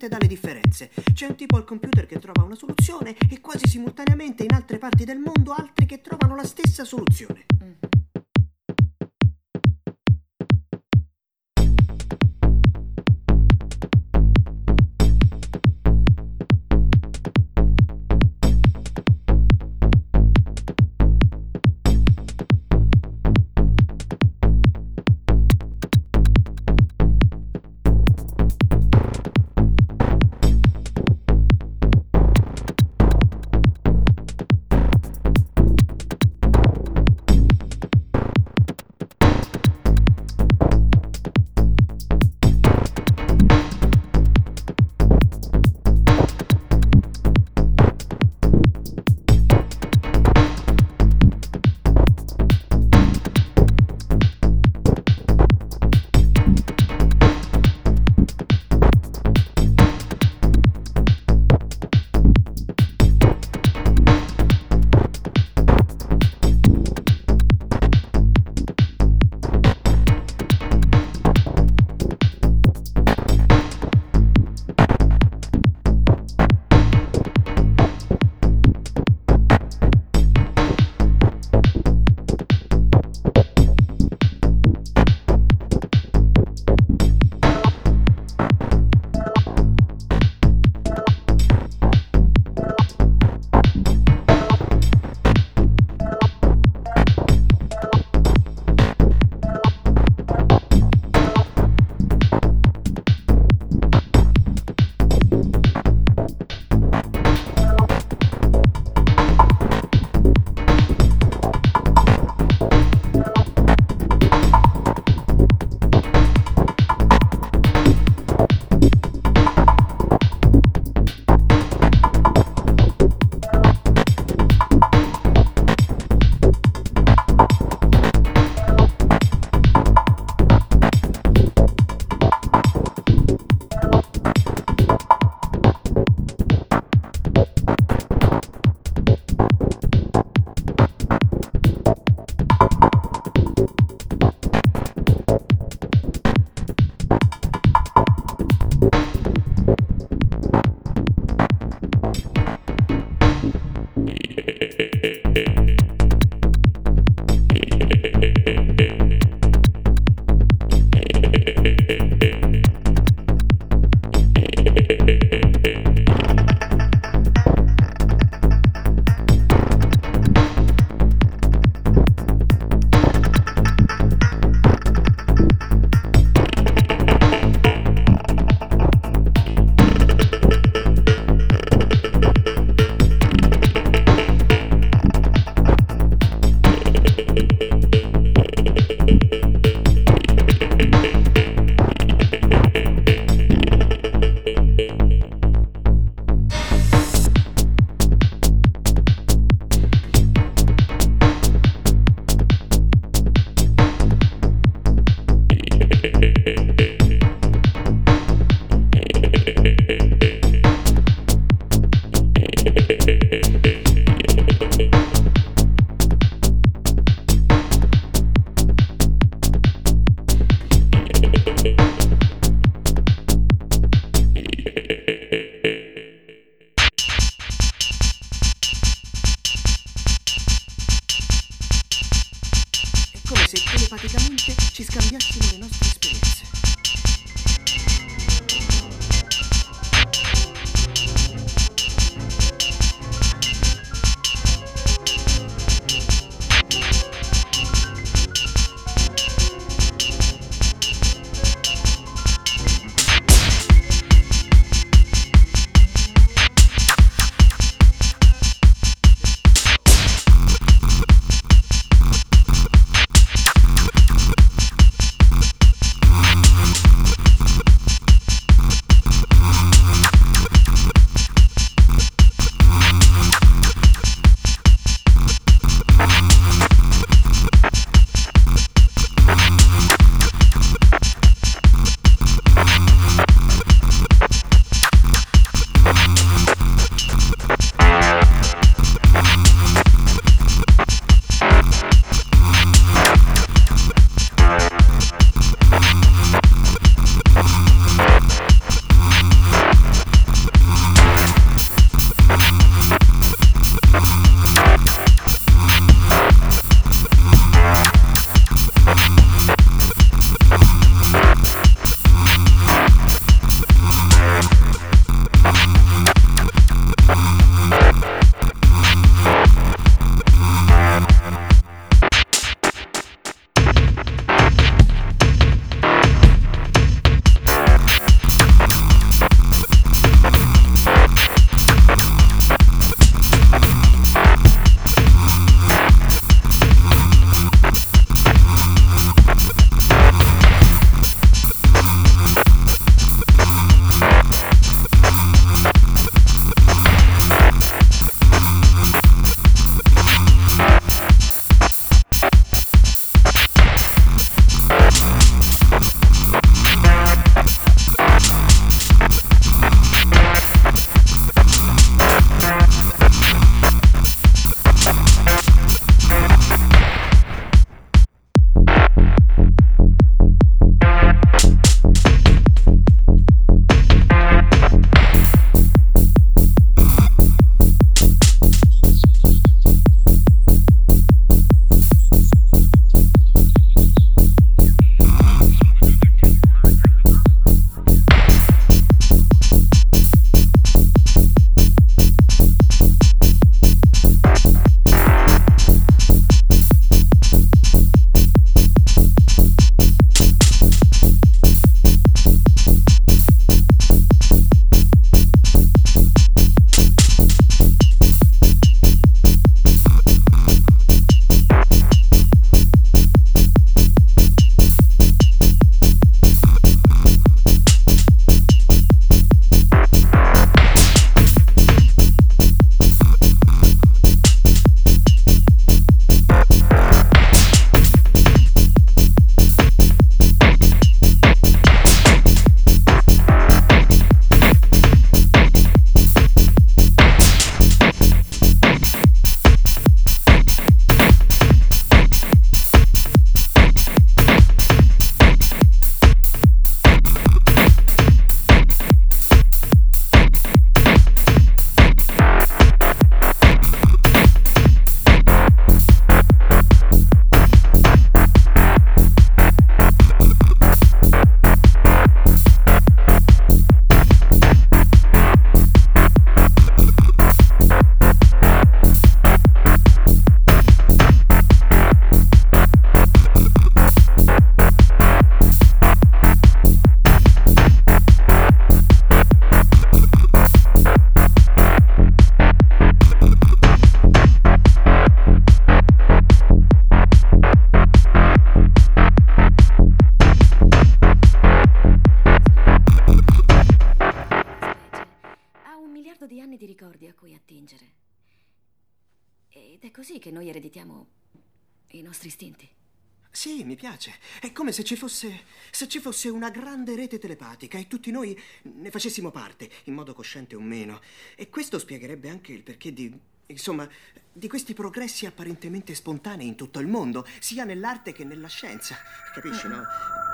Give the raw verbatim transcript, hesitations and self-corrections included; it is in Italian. direttamente dalle differenze. C'è un tipo al computer che trova una soluzione e quasi simultaneamente in altre parti del mondo altri che trovano la stessa soluzione. Mm. Ed è così che noi ereditiamo i nostri istinti. Sì, mi piace. È come se ci fosse, se ci fosse una grande rete telepatica e tutti noi ne facessimo parte, in modo cosciente o meno. E questo spiegherebbe anche il perché di, insomma, di questi progressi apparentemente spontanei in tutto il mondo, sia nell'arte che nella scienza. Capisci, no?